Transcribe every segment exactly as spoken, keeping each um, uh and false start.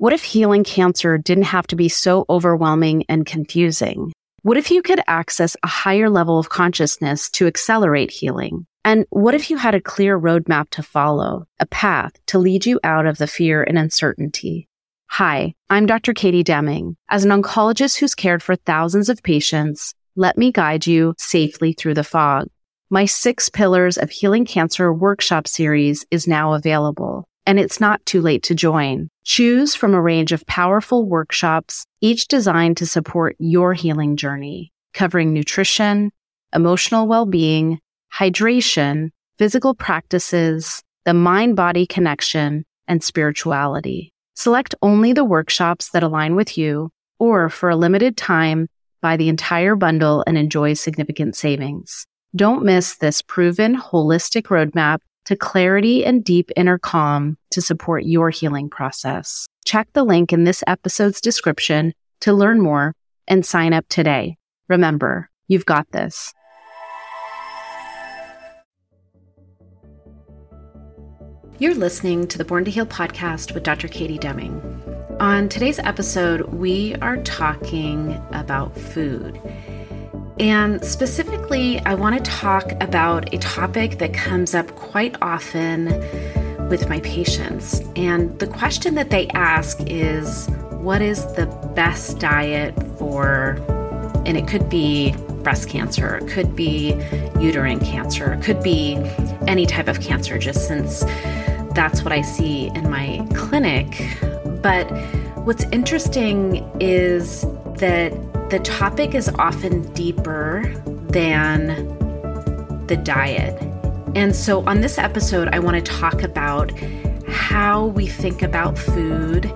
What if healing cancer didn't have to be so overwhelming and confusing? What if you could access a higher level of consciousness to accelerate healing? And what if you had a clear roadmap to follow, a path to lead you out of the fear and uncertainty? Hi, I'm Doctor Katie Deming. As an oncologist who's cared for thousands of patients, let me guide you safely through the fog. My Six Pillars of Healing Cancer workshop series is now available, and it's not too late to join. Choose from a range of powerful workshops, each designed to support your healing journey, covering nutrition, emotional well-being, hydration, physical practices, the mind-body connection, and spirituality. Select only the workshops that align with you, or for a limited time, buy the entire bundle and enjoy significant savings. Don't miss this proven, holistic roadmap to clarity and deep inner calm to support your healing process. Check the link in this episode's description to learn more and sign up today. Remember, you've got this. You're listening to the Born to Heal podcast with Doctor Katie Deming. On today's episode, we are talking about food. And specifically, I want to talk about a topic that comes up quite often with my patients. And the question that they ask is, what is the best diet for, and it could be breast cancer, it could be uterine cancer, it could be any type of cancer, just since that's what I see in my clinic. But what's interesting is that the topic is often deeper than the diet. And so on this episode, I want to talk about how we think about food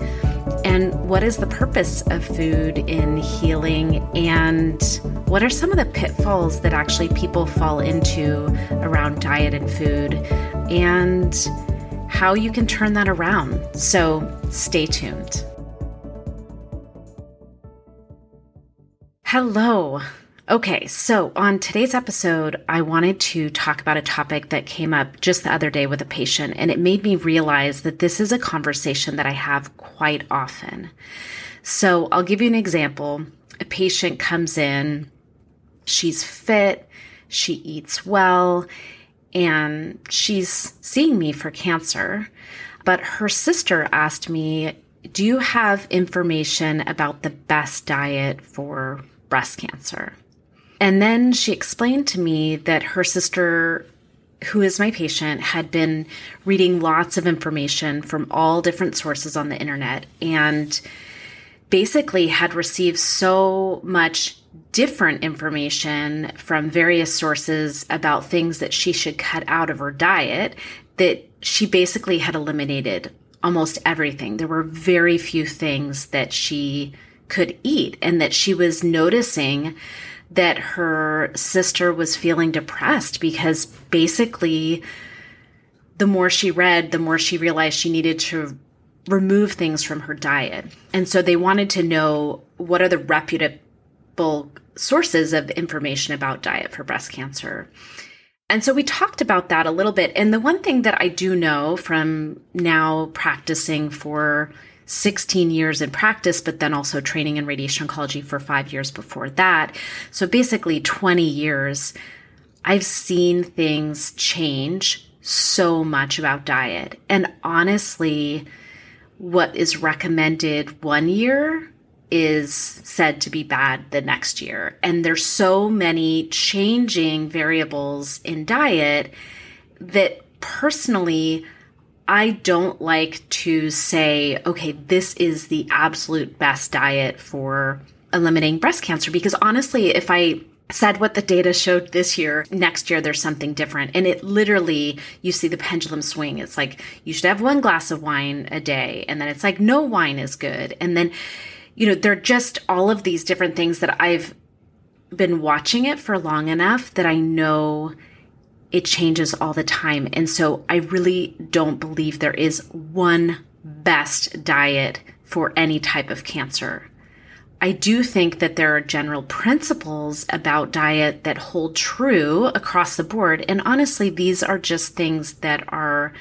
and what is the purpose of food in healing, and what are some of the pitfalls that actually people fall into around diet and food, and how you can turn that around. So stay tuned. Hello. Okay, so on today's episode, I wanted to talk about a topic that came up just the other day with a patient, and it made me realize that this is a conversation that I have quite often. So I'll give you an example. A patient comes in, she's fit, she eats well, and she's seeing me for cancer, but her sister asked me, do you have information about the best diet for breast cancer? And then she explained to me that her sister, who is my patient, had been reading lots of information from all different sources on the internet and basically had received so much different information from various sources about things that she should cut out of her diet that she basically had eliminated almost everything. There were very few things that she could eat, and that she was noticing that her sister was feeling depressed because basically the more she read, the more she realized she needed to remove things from her diet. And so they wanted to know, what are the reputable sources of information about diet for breast cancer? And so we talked about that a little bit. And the one thing that I do know from now practicing for sixteen years in practice, but then also training in radiation oncology for five years before that, so basically twenty years, I've seen things change so much about diet. And honestly, what is recommended one year is said to be bad the next year. And there's so many changing variables in diet that personally, I don't like to say, okay, this is the absolute best diet for eliminating breast cancer. Because honestly, if I said what the data showed this year, next year there's something different. And it literally, you see the pendulum swing. It's like, you should have one glass of wine a day. And then it's like, no wine is good. And then you know, they're just all of these different things that I've been watching it for long enough that I know it changes all the time. And so I really don't believe there is one best diet for any type of cancer. I do think that there are general principles about diet that hold true across the board. And honestly, these are just things that are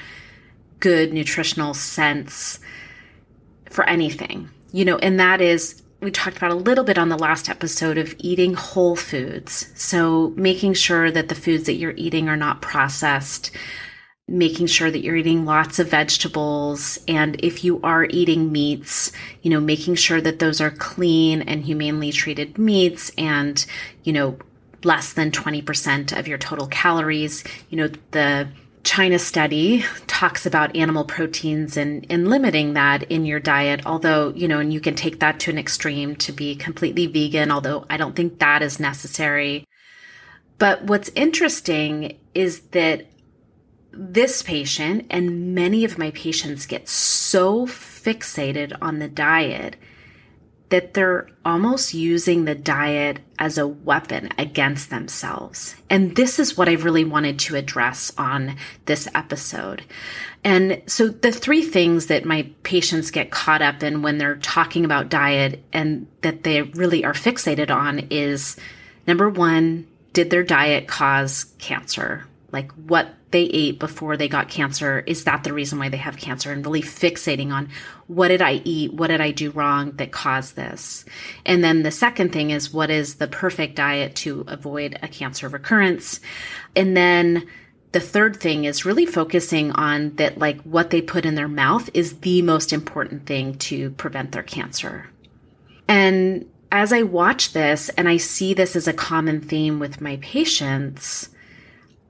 good nutritional sense for anything, you know, and that is, we talked about a little bit on the last episode of eating whole foods. So making sure that the foods that you're eating are not processed, making sure that you're eating lots of vegetables. And if you are eating meats, you know, making sure that those are clean and humanely treated meats and, you know, less than twenty percent of your total calories. You know, the China study talks about animal proteins and, and limiting that in your diet, although, you know, and you can take that to an extreme to be completely vegan, although I don't think that is necessary. But what's interesting is that this patient and many of my patients get so fixated on the diet that they're almost using the diet as a weapon against themselves. And this is what I really wanted to address on this episode. And so the three things that my patients get caught up in when they're talking about diet and that they really are fixated on is, number one, did their diet cause cancer? Like what they ate before they got cancer, is that the reason why they have cancer? And really fixating on what did I eat? What did I do wrong that caused this? And then the second thing is, what is the perfect diet to avoid a cancer recurrence? And then the third thing is really focusing on that, like what they put in their mouth is the most important thing to prevent their cancer. And as I watch this and I see this as a common theme with my patients,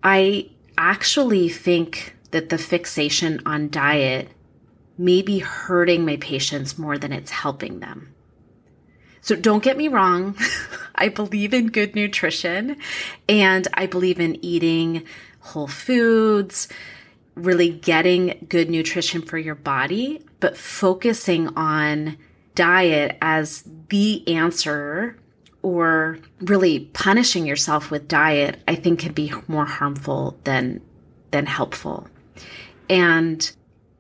I actually think that the fixation on diet may be hurting my patients more than it's helping them. So don't get me wrong. I believe in good nutrition and I believe in eating whole foods, really getting good nutrition for your body, but focusing on diet as the answer or really punishing yourself with diet, I think can be more harmful than than helpful. And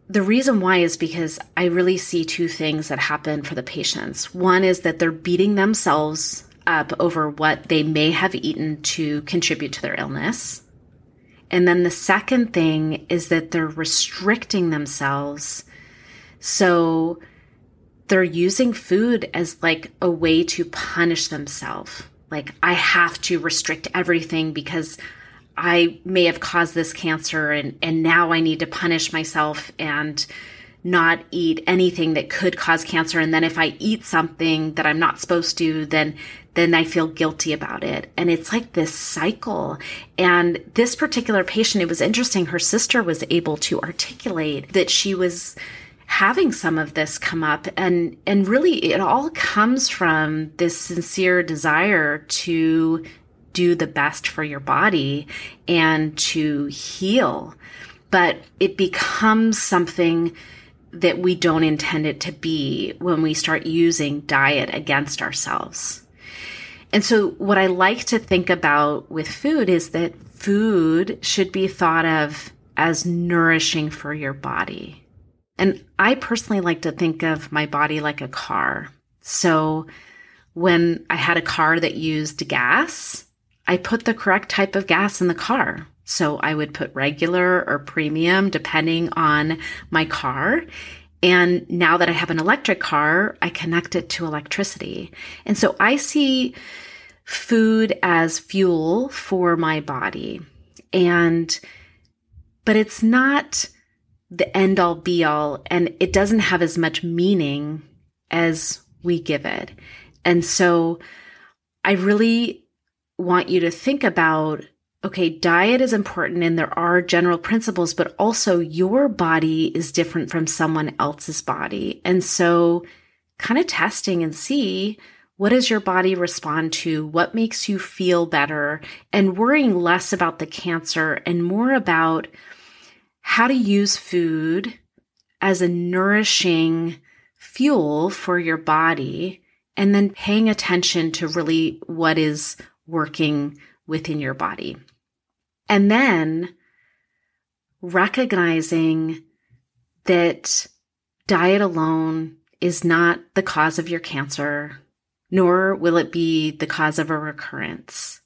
the reason why is because I really see two things that happen for the patients. One is that they're beating themselves up over what they may have eaten to contribute to their illness. And then the second thing is that they're restricting themselves. So they're using food as like a way to punish themselves. Like, I have to restrict everything because I may have caused this cancer and, and now I need to punish myself and not eat anything that could cause cancer. And then if I eat something that I'm not supposed to, then then I feel guilty about it. And it's like this cycle. And this particular patient, it was interesting, her sister was able to articulate that she was having some of this come up, and and really it all comes from this sincere desire to do the best for your body and to heal, but it becomes something that we don't intend it to be when we start using diet against ourselves. And so what I like to think about with food is that food should be thought of as nourishing for your body. And I personally like to think of my body like a car. So when I had a car that used gas, I put the correct type of gas in the car. So I would put regular or premium depending on my car. And now that I have an electric car, I connect it to electricity. And so I see food as fuel for my body. And, but it's not the end all be all, and it doesn't have as much meaning as we give it. And so I really want you to think about, okay, diet is important and there are general principles, but also your body is different from someone else's body. And so kind of testing and see, what does your body respond to? What makes you feel better? And worrying less about the cancer and more about how to use food as a nourishing fuel for your body, and then paying attention to really what is working within your body. And then recognizing that diet alone is not the cause of your cancer, nor will it be the cause of a recurrence.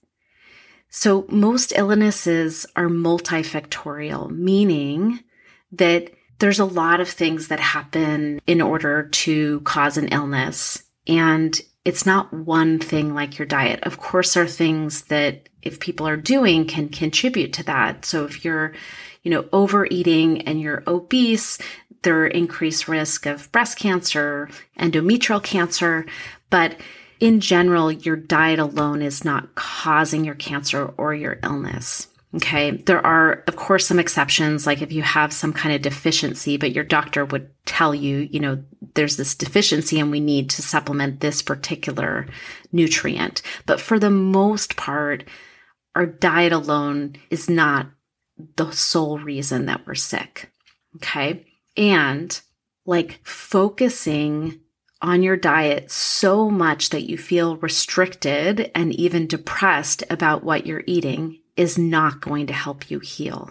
So most illnesses are multifactorial, meaning that There's a lot of things that happen in order to cause an illness. And it's not one thing like your diet. Of course, there are things that if people are doing can contribute to that. So if you're, you know, overeating and you're obese, there are increased risk of breast cancer, endometrial cancer. But in general, your diet alone is not causing your cancer or your illness. Okay. There are, of course, some exceptions, like if you have some kind of deficiency, but your doctor would tell you, you know, there's this deficiency and we need to supplement this particular nutrient. But for the most part, our diet alone is not the sole reason that we're sick. Okay. And like focusing on your diet so much that you feel restricted and even depressed about what you're eating is not going to help you heal.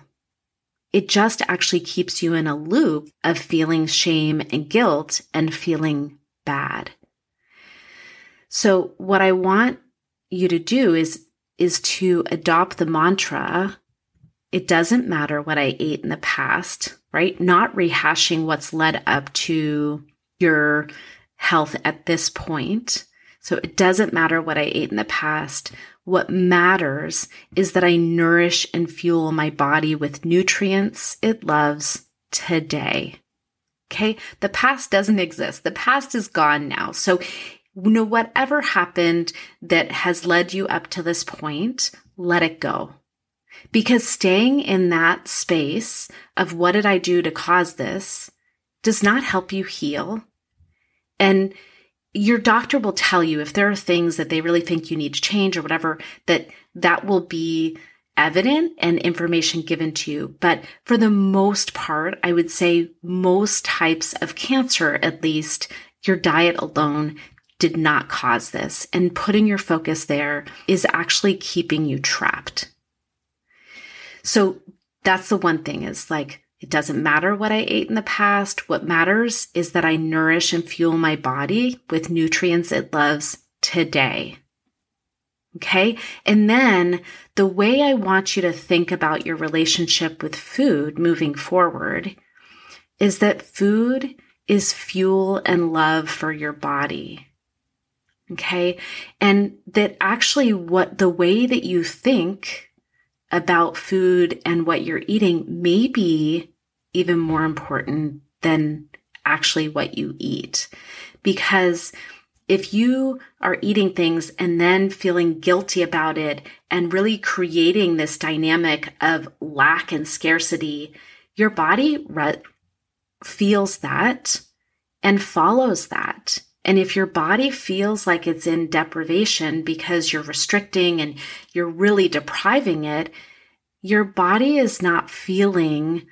It just actually keeps you in a loop of feeling shame and guilt and feeling bad. So what I want you to do is, is to adopt the mantra, it doesn't matter what I ate in the past, right? Not rehashing what's led up to your health at this point. So it doesn't matter what I ate in the past. What matters is that I nourish and fuel my body with nutrients it loves today. Okay? The past doesn't exist. The past is gone now. So, you know, whatever happened that has led you up to this point, let it go. Because staying in that space of what did I do to cause this does not help you heal. And your doctor will tell you if there are things that they really think you need to change or whatever, that that will be evident and information given to you. But for the most part, I would say most types of cancer, at least, your diet alone did not cause this. And putting your focus there is actually keeping you trapped. So that's the one thing is like, it doesn't matter what I ate in the past. What matters is that I nourish and fuel my body with nutrients it loves today. Okay? And then the way I want you to think about your relationship with food moving forward is that food is fuel and love for your body. Okay? And that actually what the way that you think about food and what you're eating may be even more important than actually what you eat. Because if you are eating things and then feeling guilty about it and really creating this dynamic of lack and scarcity, your body re- feels that and follows that. And if your body feels like it's in deprivation because you're restricting and you're really depriving it, your body is not feeling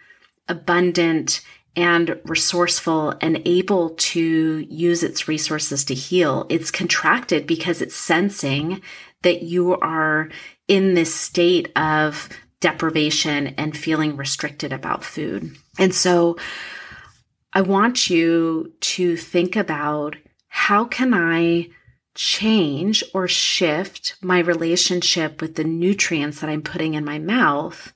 abundant and resourceful and able to use its resources to heal. It's contracted because it's sensing that you are in this state of deprivation and feeling restricted about food. And so I want you to think about, how can I change or shift my relationship with the nutrients that I'm putting in my mouth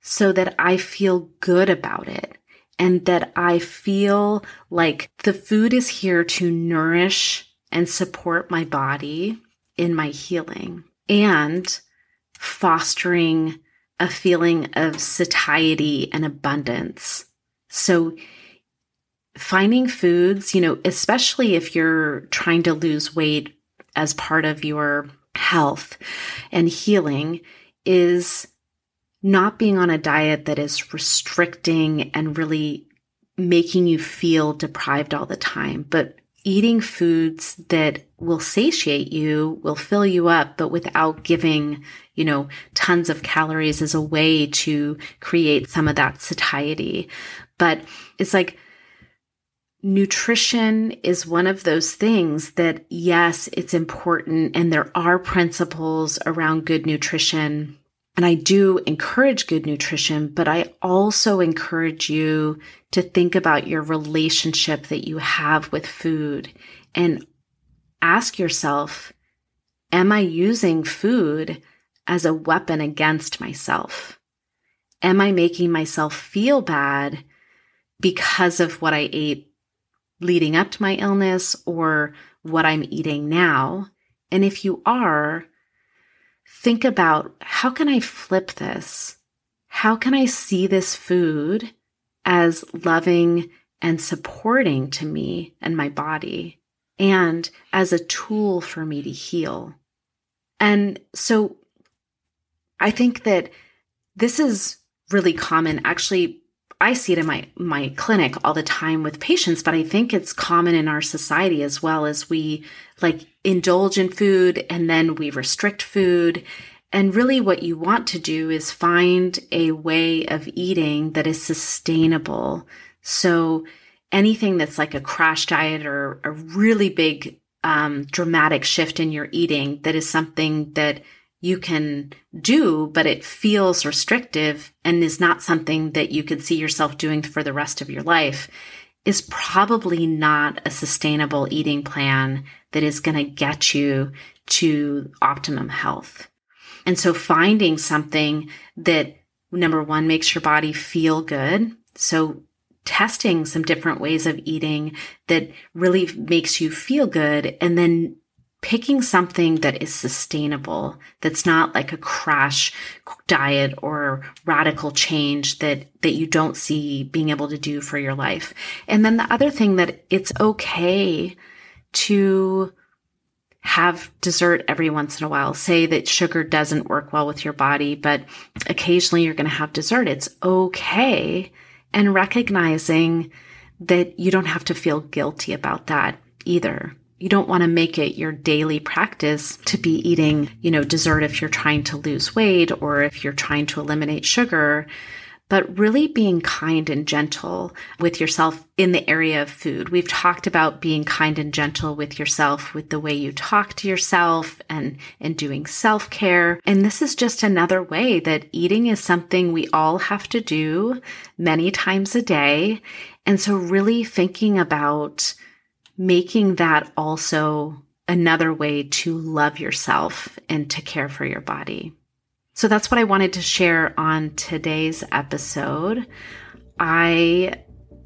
so that I feel good about it and that I feel like the food is here to nourish and support my body in my healing and fostering a feeling of satiety and abundance. So finding foods, you know, especially if you're trying to lose weight as part of your health and healing, is not being on a diet that is restricting and really making you feel deprived all the time, but eating foods that will satiate you, will fill you up, but without giving, you know, tons of calories is a way to create some of that satiety. But it's like, nutrition is one of those things that, yes, it's important, and there are principles around good nutrition. And I do encourage good nutrition, but I also encourage you to think about your relationship that you have with food and ask yourself, am I using food as a weapon against myself? Am I making myself feel bad because of what I ate leading up to my illness or what I'm eating now. And if you are, think about, how can I flip this? How can I see this food as loving and supporting to me and my body, and as a tool for me to heal? And so I think that this is really common. Actually, I see it in my, my clinic all the time with patients, but I think it's common in our society as well, as we like indulge in food and then we restrict food. And really what you want to do is find a way of eating that is sustainable. So anything that's like a crash diet or a really big um, dramatic shift in your eating, that is something that you can do, but it feels restrictive and is not something that you could see yourself doing for the rest of your life, is probably not a sustainable eating plan that is going to get you to optimum health. And so finding something that, number one, makes your body feel good. So testing some different ways of eating that really makes you feel good, and then picking something that is sustainable, that's not like a crash diet or radical change that, that you don't see being able to do for your life. And then the other thing, that it's okay to have dessert every once in a while. Say that sugar doesn't work well with your body, but occasionally you're going to have dessert. It's okay. And recognizing that you don't have to feel guilty about that either. You don't want to make it your daily practice to be eating, you know, dessert if you're trying to lose weight or if you're trying to eliminate sugar, but really being kind and gentle with yourself in the area of food. We've talked about being kind and gentle with yourself, with the way you talk to yourself and, and doing self-care. And this is just another way that eating is something we all have to do many times a day. And so really thinking about making that also another way to love yourself and to care for your body. So that's what I wanted to share on today's episode. I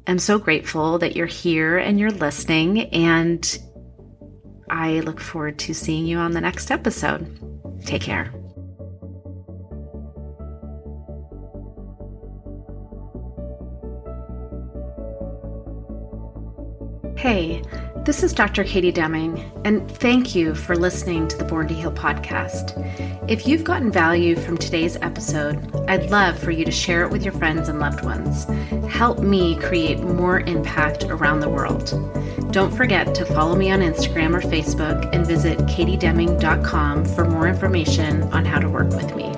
am so grateful that you're here and you're listening, and I look forward to seeing you on the next episode. Take care. Hey, this is Doctor Katie Deming, and thank you for listening to the Born to Heal podcast. If you've gotten value from today's episode, I'd love for you to share it with your friends and loved ones. Help me create more impact around the world. Don't forget to follow me on Instagram or Facebook, and visit katie deming dot com for more information on how to work with me.